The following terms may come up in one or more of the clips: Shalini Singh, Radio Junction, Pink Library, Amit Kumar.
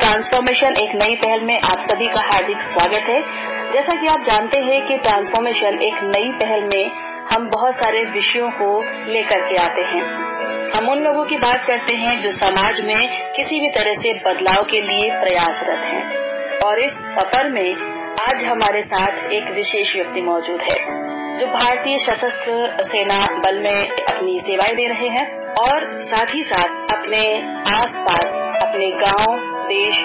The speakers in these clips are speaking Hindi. ट्रांसफॉर्मेशन एक नई पहल में आप सभी का हार्दिक स्वागत है। जैसा कि आप जानते हैं कि ट्रांसफॉर्मेशन एक नई पहल में हम बहुत सारे विषयों को लेकर के आते हैं। हम उन लोगों की बात करते हैं जो समाज में किसी भी तरह से बदलाव के लिए प्रयासरत हैं। और इस सफर में आज हमारे साथ एक विशेष व्यक्ति मौजूद है जो भारतीय सशस्त्र सेना बल में अपनी सेवाएं दे रहे हैं और साथ ही साथ अपने आसपास, अपने गाँव, देश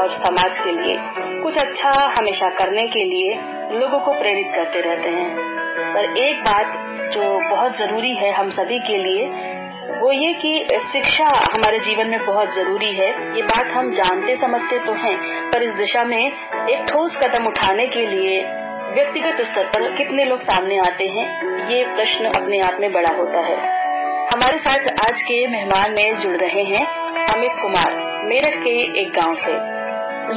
और समाज के लिए कुछ अच्छा हमेशा करने के लिए लोगों को प्रेरित करते रहते हैं। पर एक बात जो बहुत जरूरी है हम सभी के लिए वो ये कि शिक्षा हमारे जीवन में बहुत जरूरी है। ये बात हम जानते समझते तो हैं, पर इस दिशा में एक ठोस कदम उठाने के लिए व्यक्तिगत स्तर पर कितने लोग सामने आते हैं, ये प्रश्न अपने आप में बड़ा होता है। हमारे साथ आज के मेहमान में जुड़ रहे हैं अमित कुमार, मेरठ के एक गांव से।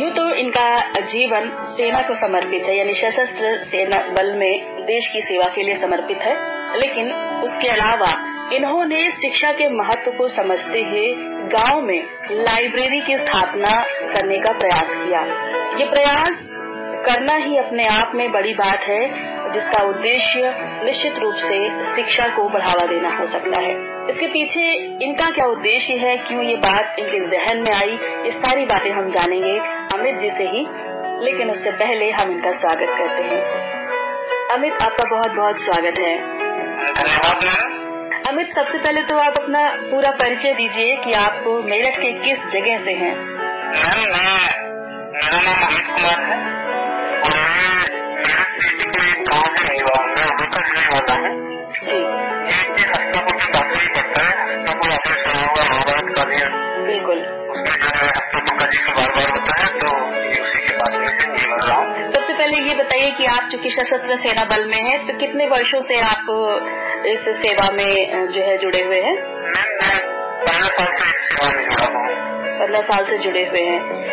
यूँ तो इनका जीवन सेना को समर्पित है, यानी सशस्त्र सेना बल में देश की सेवा के लिए समर्पित है, लेकिन उसके अलावा इन्होंने शिक्षा के महत्व को समझते हुए गांव में लाइब्रेरी की स्थापना करने का प्रयास किया। ये प्रयास करना ही अपने आप में बड़ी बात है, जिसका उद्देश्य निश्चित रूप से शिक्षा को बढ़ावा देना हो सकता है। इसके पीछे इनका क्या उद्देश्य है, क्यों ये बात इनके जहन में आई, ये सारी बातें हम जानेंगे अमित जी से ही, लेकिन उससे पहले हम इनका स्वागत करते हैं। अमित, आपका बहुत बहुत स्वागत है। अमित, सबसे पहले तो आप अपना पूरा परिचय दीजिए कि आप मेरठ के किस जगह से हैं। मेरा नाम अमित कुमार है और मेरठ डिस्ट्रिक्ट में एक गाँव से रहने वाला हूँ। हस्तापुर के पास ही पड़ता है, हस्तापुर ऑपरेशन हुआ महाभारत का भी, बिल्कुल उसके जो है हस्तापुर का जिसमें बार बार होता है, तो ये उसी के पास में से निकल रहा हूँ। सबसे पहले ये बताइए कि आप चूंकि सशस्त्र सेना बल में हैं, तो कितने वर्षों से आप इस सेवा में जो है जुड़े हुए हैं? मैं 15 साल से इस सेवा में जुड़ा हुआ हूँ। 15 साल से जुड़े हुए हैं।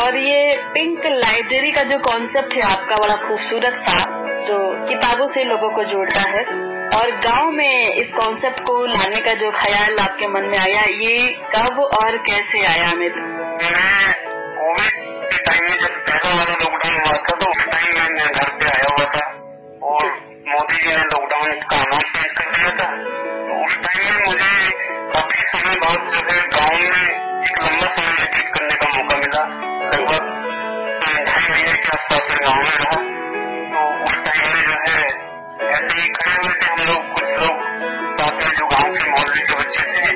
और ये पिंक लाइब्रेरी का जो कॉन्सेप्ट है आपका, बड़ा खूबसूरत था, जो किताबों से लोगों को जोड़ता है। और गांव में इस कॉन्सेप्ट को लाने का जो ख्याल आपके मन में आया, ये कब और कैसे आया अमित? मैं कोविड के टाइम में, जब पहला वाला लॉकडाउन हुआ था, तो उस टाइम मैं घर पे आया हुआ था और मोदी जी ने लॉकडाउन का अनाउंसमेंट कर दिया था। उस टाइम में मुझे काफी समय बाद जो है गाँव में एक लंबा समय व्यतीत करने का मौका मिला। लगभग 2.5 महीने के आसपास में गाँव में रहा। तो उस टाइम में जो है ऐसे ही खड़े हुए थे हम लोग, कुछ लोग साथ में जो गाँव के मोहल्ले के बच्चे थे,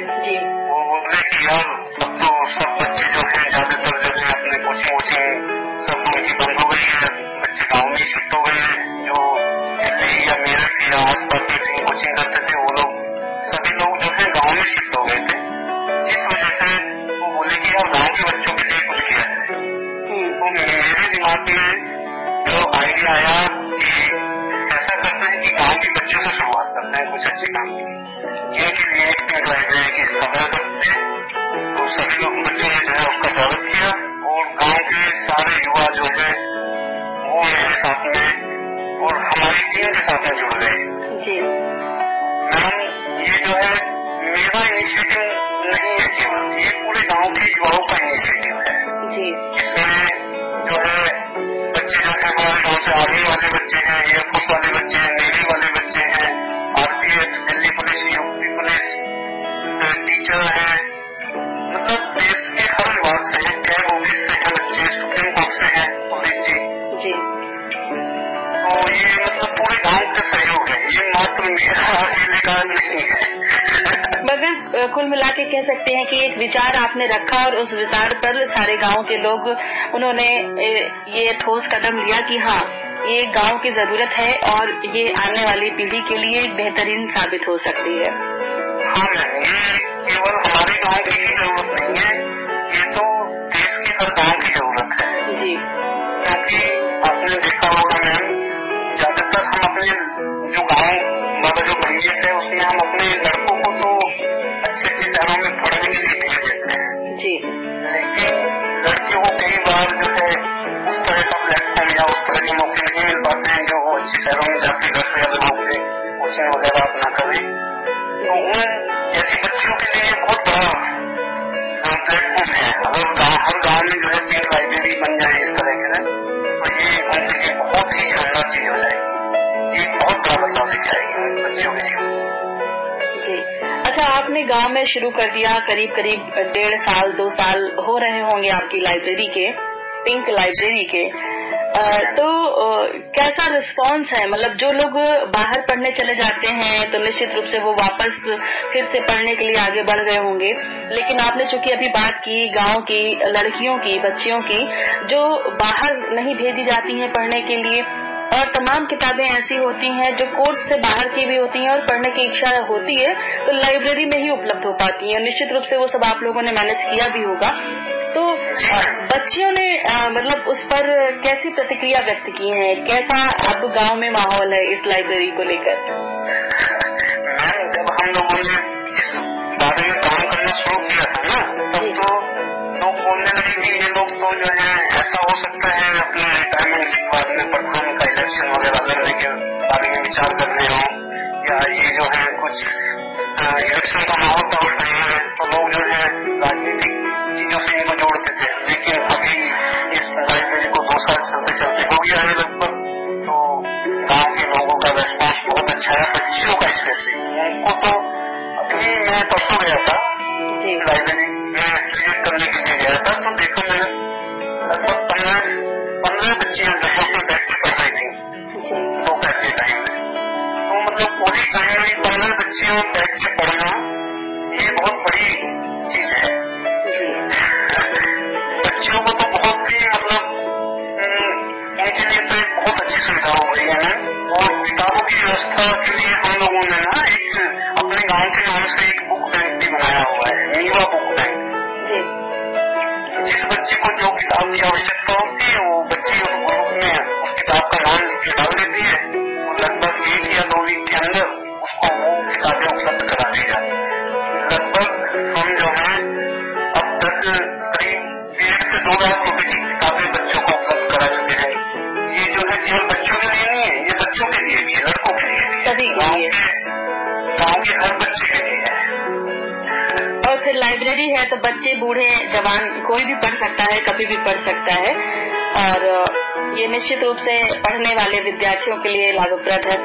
वो बोले कि यार अब तो सब बच्चे जो है ज्यादातर जो है अपने कोचिंग वोचिंग सब उनकी बंद हो गई है, बच्चे गांव में शिफ्ट हो गए हैं। जो दिल्ली या मेरठ या आस पास में कोचिंग करते थे, वो लोग सभी लोग जो है गाँव में शिफ्ट हो गए थे, जिस वजह से वो बोले कि यार गाँव के बच्चों के लिए कुछ किया जाए। तो मेरे दिमाग में जो आइडिया आया कि ऐसा करते हैं कि गांव के बच्चों से शुरुआत करते हैं कुछ अच्छे काम की, इनके लिए पिंक लाइब्रेरी की स्थापना करते हैं। तो सभी लोग बच्चों ने जो है उसका स्वागत किया और गांव के सारे युवा जो है वो मेरे साथ में और हमारी टीम के साथ में जुड़ गए। मैम, ये जो है मेरा इनिशिएटिव नहीं है केवल, ये पूरे गाँव के युवाओं का इनिशिएटिव है। इसमें जो है बच्चे जो है हमारे गाँव से आर्मी वाले बच्चे हैं, एयरफोर्स वाले बच्चे हैं, नेवी वाले बच्चे हैं, RPF, Delhi police, UP police, teacher हैं, मतलब देश के हर विभाग से हैं, कैब ऑफिस से हैं बच्चे, सुप्रीम कोर्ट से हैं पुलिस जी। तो ये मतलब पूरे गाँव का सहयोग है, ये मात्र मेरा अकेले का नहीं है। मगर कुल मिला के कह सकते हैं कि एक विचार आपने रखा और उस विचार पर सारे गांव के लोग, उन्होंने ये ठोस कदम लिया कि हाँ, ये गांव की जरूरत है और ये आने वाली पीढ़ी के लिए बेहतरीन साबित हो सकती है। हाँ, ये केवल हमारे गांव की ही जरूरत नहीं है, ये तो देश कि हम अपने लड़कों को तो अच्छे अच्छे शहरों में पढ़ने के लिए भेज देते हैं जी, लेकिन लड़कियों को कई बार जो है उस तरह का प्लेटफॉर्म या उस तरह के मौके नहीं मिल पाते हैं जो वो अच्छे शहरों में जाके घर से लोगों के कोचिंग वगैरह अपना करें। तो उन जैसी बच्चियों के लिए बहुत बड़ा प्लेटफॉर्म है। अगर हर गाँव में जो है पिंक लाइब्रेरी बन जाए इस तरह के, तो ये उनके लिए बहुत ही शानदार चीज हो जाएगी, बहुत बड़ा बदलाव दिखाएगी बच्चों के जीवन जी। अच्छा, आपने गांव में शुरू कर दिया, करीब करीब 1.5 साल 2 साल हो रहे होंगे आपकी लाइब्रेरी के, पिंक लाइब्रेरी के। तो कैसा रिस्पांस है? मतलब जो लोग बाहर पढ़ने चले जाते हैं तो निश्चित रूप से वो वापस फिर से पढ़ने के लिए आगे बढ़ गए होंगे, लेकिन आपने चूंकि अभी बात की गांव की लड़कियों की, बच्चियों की जो बाहर नहीं भेजी जाती है पढ़ने के लिए, और तमाम किताबें ऐसी होती हैं जो कोर्स से बाहर की भी होती हैं और पढ़ने की इच्छा होती है तो लाइब्रेरी में ही उपलब्ध हो पाती हैं। निश्चित रूप से वो सब आप लोगों ने मैनेज किया भी होगा। तो बच्चियों ने मतलब उस पर कैसी प्रतिक्रिया व्यक्त की है? कैसा अब गांव में माहौल है इस लाइब्रेरी को लेकर? जब हम लोगों ने इस बारे में काम करना शुरू किया था ना, तब तो लोग बोलने लगे कि ये लोग तो जो है ऐसा हो सकता है अपने रिटायरमेंट के बाद में प्रधान का इलेक्शन वगैरह लड़ने के बारे में विचार कर रहे हो, या ये जो है कुछ इलेक्शन का माहौल दौड़ रही है, तो लोग जो है राजनीतिक चीजों से इनको जोड़ते थे। लेकिन अभी इस लाइब्रेरी को 2 साल चलते चलते हो गया है लगभग, तो गाँव के लोगों का रेस्पॉन्स बहुत अच्छा है, बच्चों का स्पेशली। उनको तो अभी मैं परसों गया था लाइब्रेरी विजिट करने के लिए गया था, तो देखो मैंने लगभग 15 बच्चियां बैठ के पढ़ रही थी दोपहर के टाइम में। तो मतलब पूरी टाइम में 15 बच्चियां बैठ के पढ़ना ये बहुत बड़ी चीज है। बच्चियों को तो बहुत ही मतलब उनके लिए तो बहुत अच्छी सुविधा हो गई है। और किताबों की व्यवस्था के लिए हम लोगों ने ना एक अपने गाँव के नाम से एक बुक बैंक भी बनाया हुआ है, मीवा बुक बैंक। जिस बच्चे को जो किताब की आवश्यकता होती है वो बच्ची उस ग्रुप में उस किताब का नाम लिख के डाल देती है, और लगभग 1 या 2 वीक के अंदर उसको वो किताबें उपलब्ध करा दी जाती है। लगभग हम जो है अब तक करीब 1.5 से 2 लाख रुपए की किताबें बच्चों को उपलब्ध करा चुके हैं। ये जो है केवल बच्चों के लिए नहीं है, ये बच्चों के लिए भी है, लड़कों के लिए भी है, गाँव के हर बच्चे के लिए है। और फिर लाइब्रेरी है तो बच्चे बूढ़े जवान कोई भी पढ़ सकता है, कभी भी पढ़ सकता है, और ये निश्चित रूप से पढ़ने वाले विद्यार्थियों के लिए लाभप्रद है।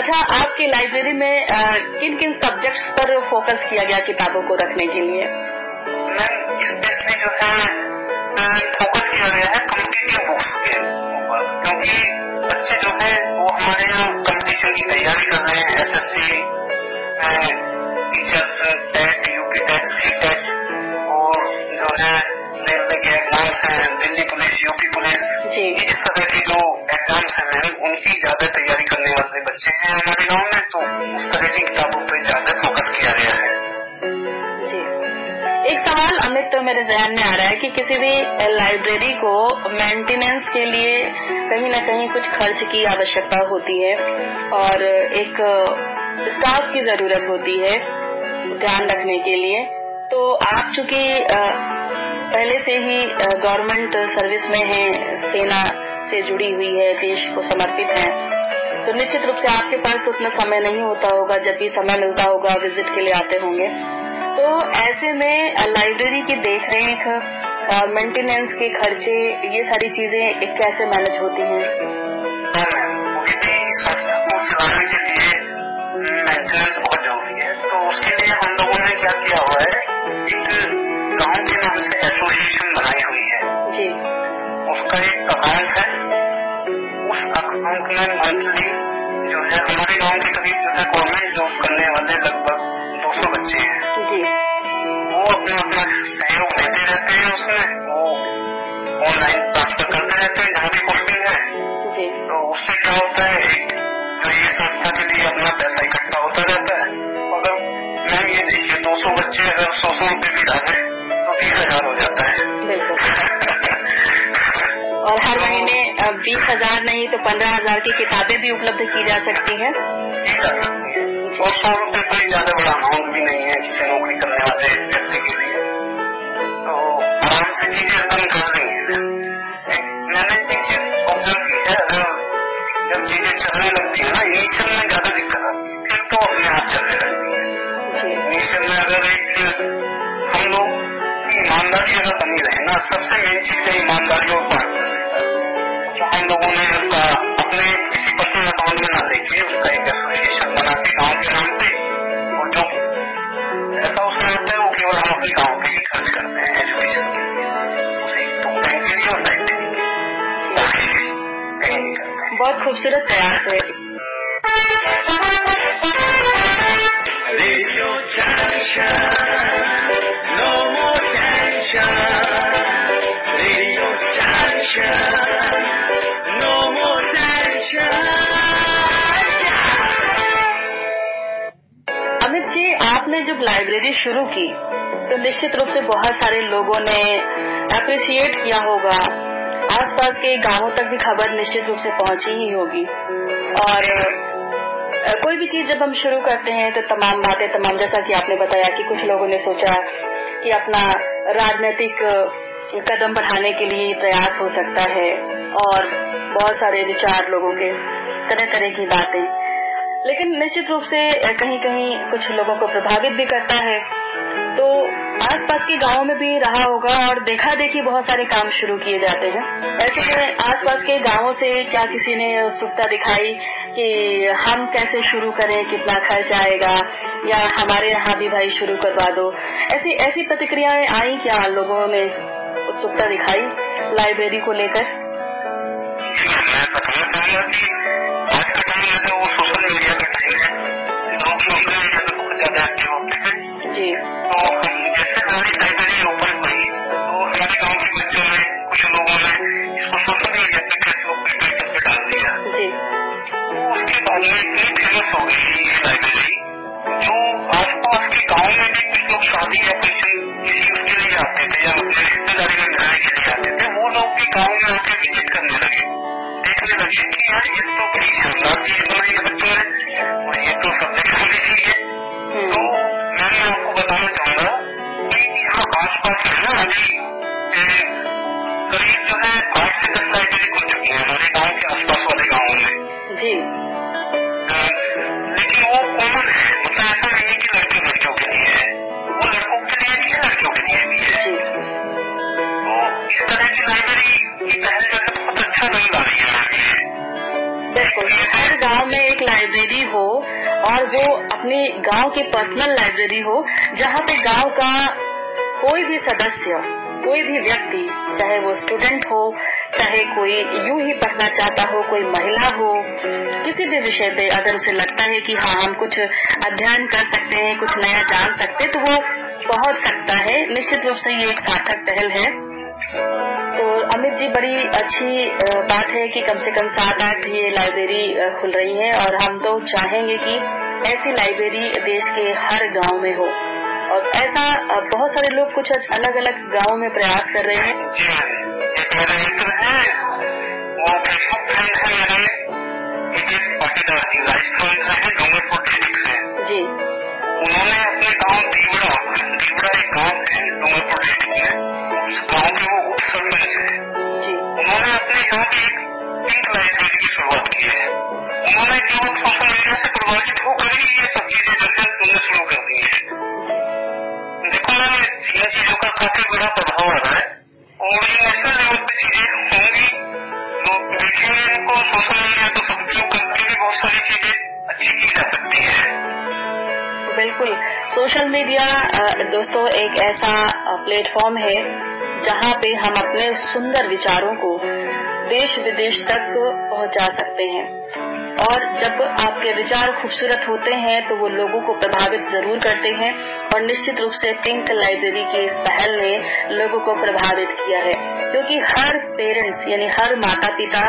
अच्छा, आपकी लाइब्रेरी में किन किन सब्जेक्ट्स पर फोकस किया गया किताबों को रखने के लिए? मैम स्पेशली जो है फोकस किया गया है कॉम्पिटिटिव बुक्स के ऊपर, क्योंकि बच्चे जो है वो हमारे यहाँ कॉम्पिटिशन की तैयारी कर रहे हैं, SSC, teachers TET, UP TET, C TET, और जो है रेलवे के एग्जाम्स हैं, दिल्ली पुलिस, यूपी पुलिस, इस तरह के जो एग्जाम्स हैं उनकी ज्यादा तैयारी करने वाले बच्चे हैं हमारे गाँव में, तो उस तरह की किताबों पर ज्यादा फोकस किया गया है जी। एक सवाल अमित तो मेरे जहन में आ रहा है कि किसी भी लाइब्रेरी को मेंटेनेंस के लिए कहीं न कहीं कुछ खर्च की आवश्यकता होती है और एक स्टाफ की जरूरत होती है ध्यान रखने के लिए। तो आप चूंकि पहले से ही गवर्नमेंट सर्विस में हैं, सेना से जुड़ी हुई है, देश को समर्पित है, तो निश्चित रूप से आपके पास उतना समय नहीं होता होगा, जब भी समय मिलता होगा विजिट के लिए आते होंगे। तो ऐसे में लाइब्रेरी की देखरेख, मेंटेनेंस के खर्चे, ये सारी चीजें कैसे मैनेज होती हैं? मेंटेनेंस बहुत जरूरी है, तो उसके लिए हम लोगों ने क्या किया हुआ है, एक गाँव के नाम से एसोसिएशन बनाई हुई है जी। उसका एक अकाउंट है, उस अकाउंट में मंथली जो है हमारे गाँव के करीब जो है गवर्नमेंट जॉब करने वाले लगभग 200 बच्चे हैं जी। वो अपना अपना सहयोग देते रहते हैं, उसमें वो ऑनलाइन ट्रांसफर करते रहते हैं जहाँ भी कोचिंग है जी। तो उससे क्या होता है, एक तो ये संस्था के लिए अपना पैसा इकट्ठा होता रहता है। अगर मैम ये देखिए 200 बच्चे अगर 100-100 रुपए भी डाले तो 20,000 हो जाता है और हर महीने 20,000 नहीं तो 15,000 की किताबें भी उपलब्ध की जा सकती हैं। 200 रुपये कोई ज्यादा बड़ा अमाउंट भी नहीं है जिसे नौकरी करने वाले व्यक्ति के लिए, तो आराम से चीजें एकदम कर रही है। मैंने एक चीज ऑब्जर्व की है, अगर जब चीजें चलने लगती है ना, इनिशियल में ज्यादा दिक्कत आती है, फिर तो अपने हाथ चलने लगती है। इनिशियल में अगर हम लोग की ईमानदारी अगर बनी रहे ना, सबसे मेन चीज है ईमानदारी और पारदर्शिता। हम लोगों ने उसका अपने किसी पर्सनल अकाउंट में ना लेके उसका एक एसोसिएशन बना के गाँव के नाम पे, और जो ऐसा उसमें होता है वो केवल हम अपने गाँव के लिए खर्च करते हैं एजुकेशन के लिए, उसी बैंक के लिए और बैंक के लिए कहीं नहीं करते हैं। बहुत खूबसूरत प्रयास है। Radio junction, no more tension. Radio junction, no more Amit ji, आपने जब लाइब्रेरी शुरू की तो निश्चित रूप से बहुत सारे लोगों ने अप्रिशिएट किया होगा, आसपास के गांवों तक भी खबर निश्चित रूप से पहुंची ही होगी। और कोई भी चीज जब हम शुरू करते हैं तो तमाम बातें तमाम, जैसा कि आपने बताया कि कुछ लोगों ने सोचा कि अपना राजनीतिक कदम बढ़ाने के लिए प्रयास हो सकता है, और बहुत सारे विचार लोगों के, तरह तरह की बातें, लेकिन निश्चित रूप से कहीं कहीं कुछ लोगों को प्रभावित भी करता है। तो आसपास के गांवों में भी रहा होगा और देखा देखी बहुत सारे काम शुरू किए जाते हैं। ऐसे में आसपास के गांवों से क्या किसी ने उत्सुकता दिखाई कि हम कैसे शुरू करें, कितना खर्च आएगा, या हमारे यहाँ भी भाई शुरू करवा दो, ऐसी प्रतिक्रियाएं आई? क्या लोगों ने उत्सुकता दिखाई लाइब्रेरी को लेकर? मैं बताना चाहूंगा कि आज का टाइम जो है वो सोशल मीडिया का टाइम है, लोग सोशल मीडिया पर बहुत ज्यादा एक्टिव होते हैं जी। तो जैसे हमारी लाइब्रेरी ओपन हुई तो हमारे गाँव के बच्चों ने, कुछ लोगों ने इसको सोशल मीडिया पर, फेसबुक पे, ट्विटर पे डाल दिया, तो उसके बाद में इतनी फेमस हो गई ये लाइब्रेरी, जो आसपास के गाँव में भी कुछ लोग शादी या फंक्शन किसी उसके लिए आते थे या अपने रिश्तेदारी में जाने के लिए आते थे, वो लोग भी गाँव में आके विजिट करने लगे, देखने लगे कि यार ये तो बड़ी शानदार चीज बनाई है बच्चों ने, और ये तो सबसे छोटी चीज है। तो मैंने आपको बताना चाहूंगा कि यहाँ आस पास है ना, अभी करीब जो है 8 से 10 लाइब्रेरी खुल चुकी है हमारे गाँव के आसपास वाले गाँवों में जी। लेकिन वो कॉमन है, मतलब ऐसा नहीं है कि लड़के लड़कियों के लिए है, वो लड़कों के लिए भी है, लड़कियों के लिए भी है। तो इस तरह की लाइब्रेरी की पहले जो है बहुत अच्छा नहीं ला रही है। बिल्कुल, हर गांव में एक लाइब्रेरी हो, और वो अपने गांव की पर्सनल लाइब्रेरी हो, जहां पे गांव का कोई भी सदस्य, कोई भी व्यक्ति, चाहे वो स्टूडेंट हो, चाहे कोई यूं ही पढ़ना चाहता हो, कोई महिला हो, किसी भी विषय पे अगर उसे लगता है कि हाँ हम कुछ अध्ययन कर सकते हैं, कुछ नया जान सकते हैं, तो वो पहुंच सकता है। निश्चित रूप से ये एक सार्थक पहल है। तो अमित जी, बड़ी अच्छी बात है कि कम से कम 7-8 ये लाइब्रेरी खुल रही है, और हम तो चाहेंगे कि ऐसी लाइब्रेरी देश के हर गांव में हो, और ऐसा बहुत सारे लोग कुछ अलग अलग गांव में प्रयास कर रहे हैं। जी, मेरे मित्र हैं, वो फेसबुक फ्रेंड है मेरे, नितेश पाटीदार जी राजस्थान से है, डूंगरपुर डिस्ट्रिक्ट से जी। उन्होंने अपने गाँव दीवड़ा एक गाँव है डूंगरपुर डिस्ट्रिक्ट में, उस गाँव के वो उप सरपंच है। उन्होंने अपने यहाँ पे एक पिंक लाइब्रेरी की शुरुआत की है। उन्होंने केवल सोशल मीडिया से प्रभावित होकर ही ये सब चीजें जो है उन्होंने शुरू कर दी है। देखो मैम, इन चीजों का काफी बड़ा प्रभाव आ रहा है, और ये नेशनल लेवल पे चीजें होंगी, लोग देखेंगे इनको। सोशल मीडिया को सदुपयोग करके भी बहुत सारी चीजें अच्छी की जा सकती है। बिल्कुल, सोशल मीडिया दोस्तों एक ऐसा प्लेटफॉर्म है जहां पे हम अपने सुंदर विचारों को देश विदेश तक पहुंचा सकते हैं, और जब आपके विचार खूबसूरत होते हैं तो वो लोगों को प्रभावित जरूर करते हैं, और निश्चित रूप से पिंक लाइब्रेरी की इस पहल ने लोगों को प्रभावित किया है, क्योंकि हर पेरेंट्स यानी हर माता पिता,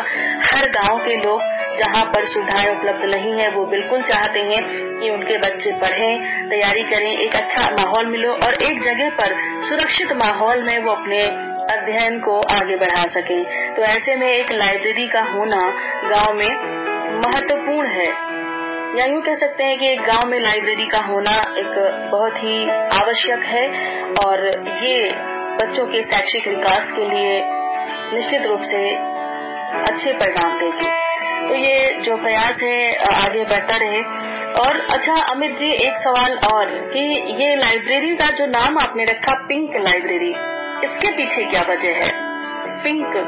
हर गांव के लोग जहाँ पर सुविधाएं उपलब्ध नहीं है, वो बिल्कुल चाहते हैं कि उनके बच्चे पढ़ें, तैयारी करें, एक अच्छा माहौल मिलो, और एक जगह पर सुरक्षित माहौल में वो अपने अध्ययन को आगे बढ़ा सकें। तो ऐसे में एक लाइब्रेरी का होना गांव में महत्वपूर्ण है। या यूं कह सकते हैं कि एक गांव में लाइब्रेरी का होना एक बहुत ही आवश्यक है और ये बच्चों के शैक्षिक विकास के लिए निश्चित रूप से अच्छे परिणाम देगी। तो ये जो प्रयास है आगे बढ़ता रहे। और अच्छा अमित जी, एक सवाल और कि ये लाइब्रेरी का जो नाम आपने रखा पिंक लाइब्रेरी, इसके पीछे क्या वजह है? पिंक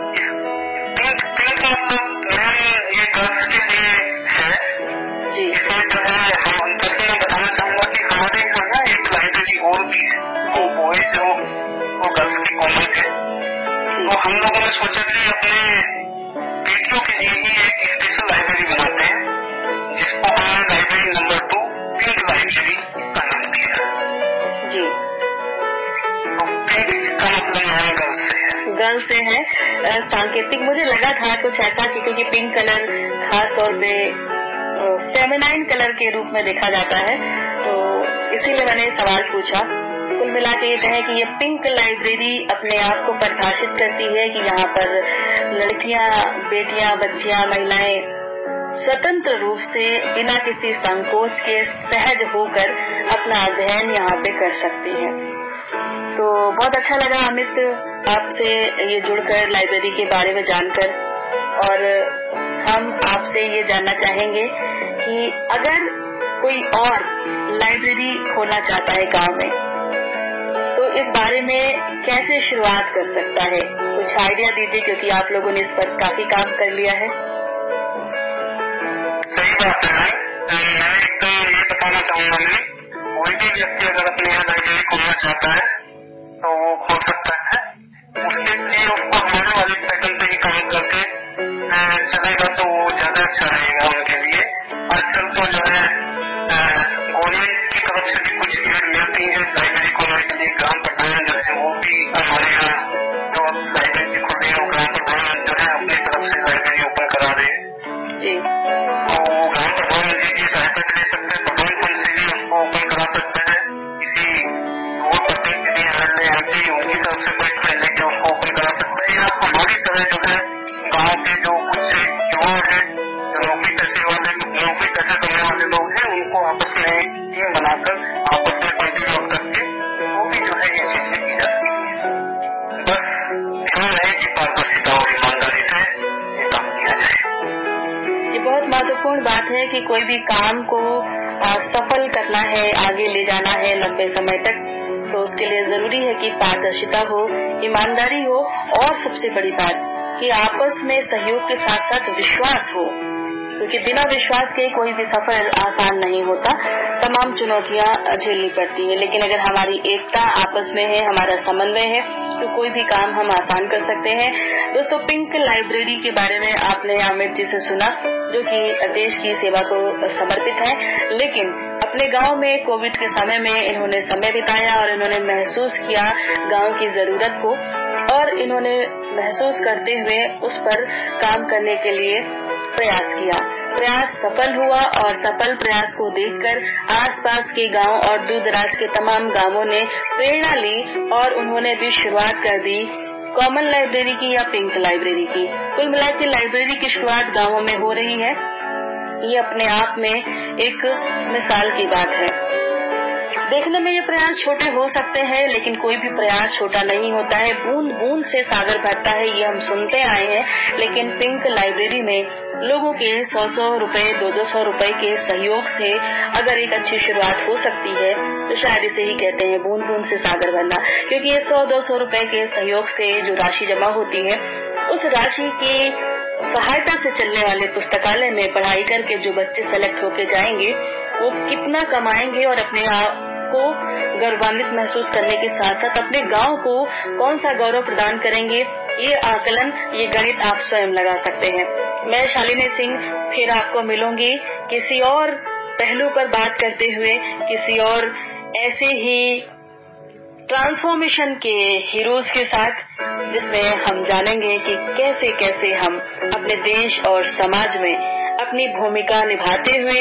जी मैं बताना चाहूंगा कि हमारे यहाँ ना एक लाइब्रेरी और भी है, वो बॉयज है वो गर्ल्स की कॉमन है। तो हम लोगों ने सोचा कि अपने बेटियों के लिए ही एक स्पेशल लाइब्रेरी बनाते हैं, जिसको हमने लाइब्रेरी नंबर 2 पिंक लाइब्रेरी का नाम दिया। जी तो पिंक का मतलब यहाँ गर्ल्स से है, गर्ल्स से है सांकेतिक। मुझे लगा था कुछ ऐसा कि क्योंकि पिंक कलर खास तौर पर फेमिनाइन कलर के रूप में देखा जाता है, तो इसीलिए मैंने सवाल पूछा। कुल मिला के ये कहें कि ये पिंक लाइब्रेरी अपने आप को परिभाषित करती है कि यहाँ पर लड़कियां, बेटियां, बच्चियां, महिलाएं स्वतंत्र रूप से बिना किसी संकोच के सहज होकर अपना अध्ययन यहाँ पे कर सकती हैं। तो बहुत अच्छा लगा अमित आपसे ये जुड़कर लाइब्रेरी के बारे में जानकर, और हम आपसे ये जानना चाहेंगे कि अगर कोई और लाइब्रेरी खोलना चाहता है गांव में तो इस बारे में कैसे शुरुआत कर सकता है, कुछ आइडिया दीजिए क्योंकि आप लोगों ने इस पर काफी काम कर लिया है। सही बात है। मैं तो ये बताना चाहूंगा मैं कोई भी व्यक्ति अगर अपने यहाँ लाइब्रेरी खोलना चाहता है तो वो खोल सकता है। उसके लिए उसको हमारे वाले पैटर्न पे ही काम करके चलेगा तो वो ज्यादा अच्छा रहेगा उनके लिए। आजकल तो जो है गवर्नमेंट की तरफ से भी कुछ एड मिलती है लाइब्रेरी खोलने के लिए। ग्राम प्रधान जैसे वो भी हमारे यहाँ जो लाइब्रेरी खोल रहे हैं, ग्राम प्रधान जो है अपनी तरफ से लाइब्रेरी ओपन करा रहे तो वो ग्राम प्रधान से भी सहायता ले सकते हैं, प्रधान फंड से भी उसको ओपन करा सकते हैं। किसी और प्रत्येक के लिए रहते हैं कि उनकी तरफ से कोई फैल लेके उसको ओपन करा सकते हैं। आप हमारी तरह जो है गाँव के जो कुछ युवा है, नौकरी पैसे वाले, नौकरी पैसे करने वाले लोग हैं, उनको आपस में टीम बनाकर आपस में कंट्रीब्यूट करके वो भी जो है ये चीजें की जा सकती है। बस ध्यान रहे कि पारदर्शिता और ईमानदारी से ये काम किया जाए। ये बहुत महत्वपूर्ण बात है कि कोई भी काम को सफल करना है, आगे ले जाना है लंबे समय तक, तो उसके लिए जरूरी है कि पारदर्शिता हो, ईमानदारी हो, और सबसे बड़ी बात कि आपस में सहयोग के साथ साथ विश्वास हो, क्योंकि बिना विश्वास के कोई भी सफर आसान नहीं होता। तमाम चुनौतियां झेलनी पड़ती हैं, लेकिन अगर हमारी एकता आपस में है, हमारा समन्वय है, तो कोई भी काम हम आसान कर सकते हैं। दोस्तों, पिंक लाइब्रेरी के बारे में आपने अमित जी से सुना, जो कि देश की सेवा को समर्पित है, लेकिन अपने गांव में कोविड के समय में इन्होंने समय बिताया और इन्होंने महसूस किया गांव की जरूरत को, और इन्होंने महसूस करते हुए उस पर काम करने के लिए प्रयास किया। प्रयास सफल हुआ और सफल प्रयास को देखकर आसपास के गांव और दूर दराज के तमाम गांवों ने प्रेरणा ली और उन्होंने भी शुरुआत कर दी कॉमन लाइब्रेरी की या पिंक लाइब्रेरी की। कुल मिला के लाइब्रेरी की शुरुआत गांवों में हो रही है, ये अपने आप में एक मिसाल की बात है। देखने में ये प्रयास छोटे हो सकते हैं, लेकिन कोई भी प्रयास छोटा नहीं होता है। बूंद बूंद से सागर भरता है, ये हम सुनते आए हैं, लेकिन पिंक लाइब्रेरी में लोगों के 100-100 रुपए, 200-200 रुपए के सहयोग से अगर एक अच्छी शुरुआत हो सकती है तो शायद इसे ही कहते हैं बूंद बूंद से सागर भरना, क्योंकि ये 100-200 रुपए के सहयोग से जो राशि जमा होती है, उस राशि की सहायता से चलने वाले पुस्तकालय में पढ़ाई करके जो बच्चे सेलेक्ट होके जाएंगे वो कितना कमाएंगे और अपने आप को गौरवान्वित महसूस करने के साथ साथ अपने गांव को कौन सा गौरव प्रदान करेंगे, ये आकलन, ये गणित आप स्वयं लगा सकते हैं। मैं शालिनी सिंह फिर आपको मिलूंगी किसी और पहलू पर बात करते हुए, किसी और ऐसे ही ट्रांसफॉर्मेशन के हीरोज के साथ, जिसमें हम जानेंगे कि कैसे कैसे हम अपने देश और समाज में अपनी भूमिका निभाते हुए,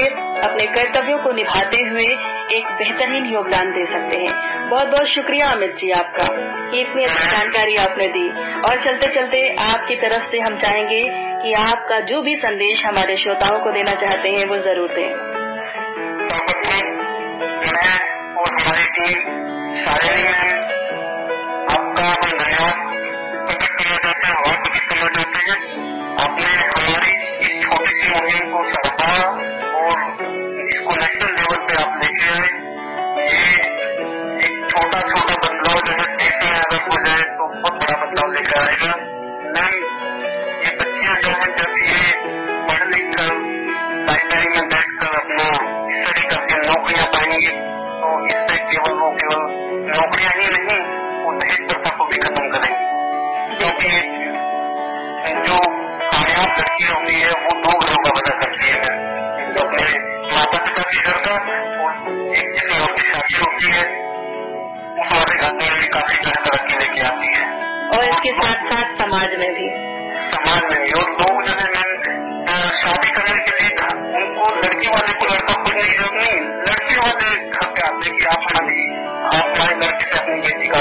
अपने कर्तव्यों को निभाते हुए एक बेहतरीन योगदान दे सकते हैं। बहुत बहुत शुक्रिया अमित जी आपका, इतनी अच्छी जानकारी आपने दी। और चलते चलते आपकी तरफ से हम चाहेंगे कि आपका जो भी संदेश हमारे श्रोताओं को देना चाहते हैं वो जरूर दें। और हमारी टीम शालिनी मैम आपका धन्यवाद प्रकट करना चाहते हैं और प्रकट करना चाहते हैं। आपने हमारी इस छोटी सी मुहिम को सराहा और इसको नेशनल लेवल पे आप लेके आए। ये एक छोटा छोटा बदलाव जो है देश में अगर हो जाए तो बहुत बड़ा बदलाव लेकर आएगा। मैम ये बच्चियां जो है जब ये पढ़ लिख कर लाइब्रेरी में बैठकर अपना स्टडी करके नौकरियां पाएंगे तो इससे केवल वो केवल नौकरियां ही नहीं वो दहेज प्रथा को भी खत्म करेंगे, क्योंकि जो कामयाब लड़कियां होती है वो दो घरों का बना करती है, जो अपने माता पिता के घर का और एक जिस घर की शादी होती है उस वाले घर में भी काफी तरक्की लेके आती है और इसके साथ साथ समाज में भी। और लोग जो है मैम शादी करने के लिए उनको लड़की वाले को लड़का खुद नहीं जरूरी लड़की वाले घर पे आते कि आप हमारी आप हमारे लड़के से अपनी बेटी का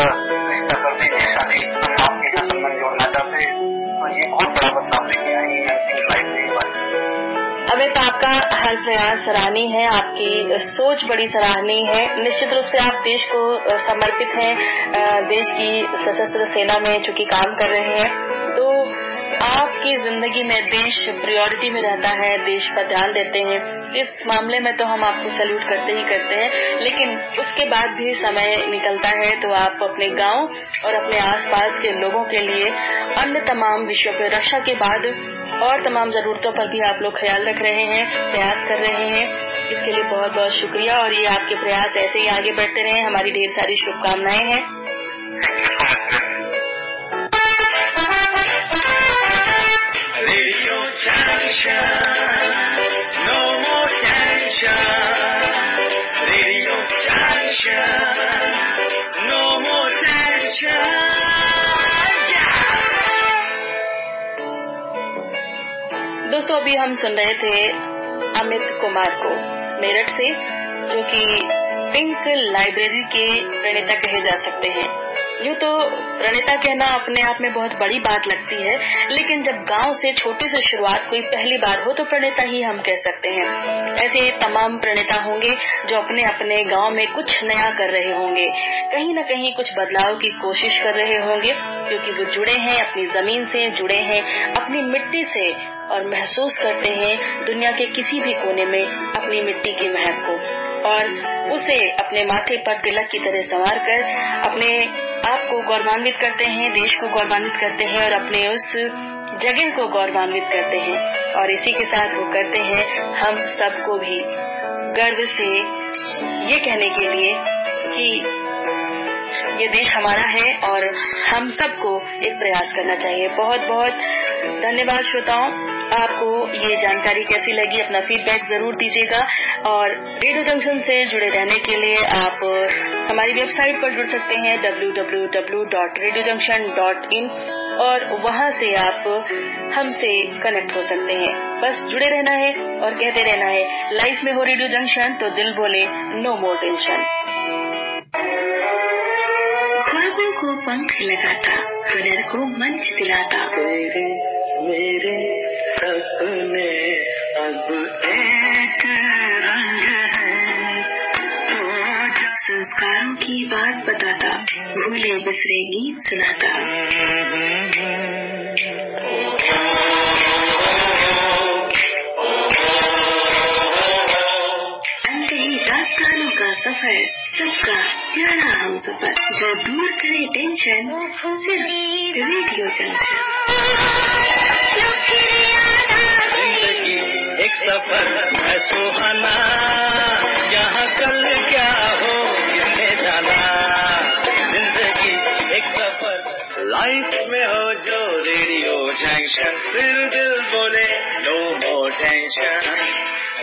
रिश्ता कर दीजिए, शादी हम आपके यहाँ संबंध जोड़ना चाहते हैं। तो ये बहुत बड़ा बदलाव लेके आएंगे पिंक लाइब्रेरी वाले। अमित, आपका हर प्रयास सराहनीय है, आपकी सोच बड़ी सराहनीय है। निश्चित रूप से आप देश को समर्पित हैं, देश की सशस्त्र सेना में चूंकि काम कर रहे हैं तो आपकी जिंदगी में देश प्रायोरिटी में रहता है, देश पर ध्यान देते हैं। इस मामले में तो हम आपको सैल्यूट करते ही करते हैं, लेकिन उसके बाद भी समय निकलता है तो आप अपने गांव और अपने आसपास के लोगों के लिए अन्य तमाम विषयों पर रक्षा के बाद और तमाम जरूरतों पर भी आप लोग ख्याल रख रहे हैं, प्रयास कर रहे हैं। इसके लिए बहुत बहुत शुक्रिया और ये आपके प्रयास ऐसे ही आगे बढ़ते रहें, हमारी ढेर सारी शुभकामनाएं हैं। Radio junction, no more tension. Radio junction, no more tension. दोस्तों, अभी हम सुन रहे थे अमित कुमार को मेरठ से, जो कि पिंक लाइब्रेरी के प्रणेता कहे जा सकते हैं। यूं तो प्रणेता कहना अपने आप में बहुत बड़ी बात लगती है, लेकिन जब गांव से छोटी सी शुरुआत कोई पहली बार हो तो प्रणेता ही हम कह सकते हैं। ऐसे तमाम प्रणेता होंगे जो अपने अपने गांव में कुछ नया कर रहे होंगे, कहीं न कहीं कुछ बदलाव की कोशिश कर रहे होंगे, क्योंकि वो जुड़े हैं अपनी जमीन से, जुड़े हैं अपनी मिट्टी से और महसूस करते हैं दुनिया के किसी भी कोने में अपनी मिट्टी की महक को और उसे अपने माथे पर तिलक की तरह संवार कर अपने आप को गौरवान्वित करते हैं, देश को गौरवान्वित करते हैं और अपने उस जगह को गौरवान्वित करते हैं। और इसी के साथ वो करते हैं हम सबको भी गर्व से ये कहने के लिए कि ये देश हमारा है और हम सबको एक प्रयास करना चाहिए। बहुत बहुत धन्यवाद श्रोताओं, आपको ये जानकारी कैसी लगी अपना फीडबैक जरूर दीजिएगा और रेडियो जंक्शन से जुड़े रहने के लिए आप हमारी वेबसाइट पर जुड़ सकते हैं www.radiojunction.in और वहां से आप हमसे कनेक्ट हो सकते हैं। बस जुड़े रहना है और कहते रहना है लाइफ में हो रेडियो जंक्शन तो दिल बोले नो मोर टेंशन। ख्वाबों को पंख लगाता, हुनर को मंच दिलाता, तेरे मेरे सपने अब एक रंग है। संस्कारों की बात बताता, भूले बिसरे गीत सुनाता। सफर सबका प्यारा हम सफर जो दूर करे टेंशन सिर्फ रेडियो जंक्शन। जिंदगी एक सफर है सुहाना, यहाँ कल क्या हो किसने जाना। जिंदगी एक सफर लाइफ में हो जो रेडियो जंक्शन फिर दिल बोले no more tension.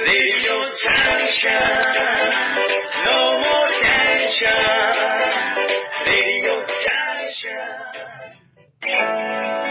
Radio junction, no more tension. Radio junction.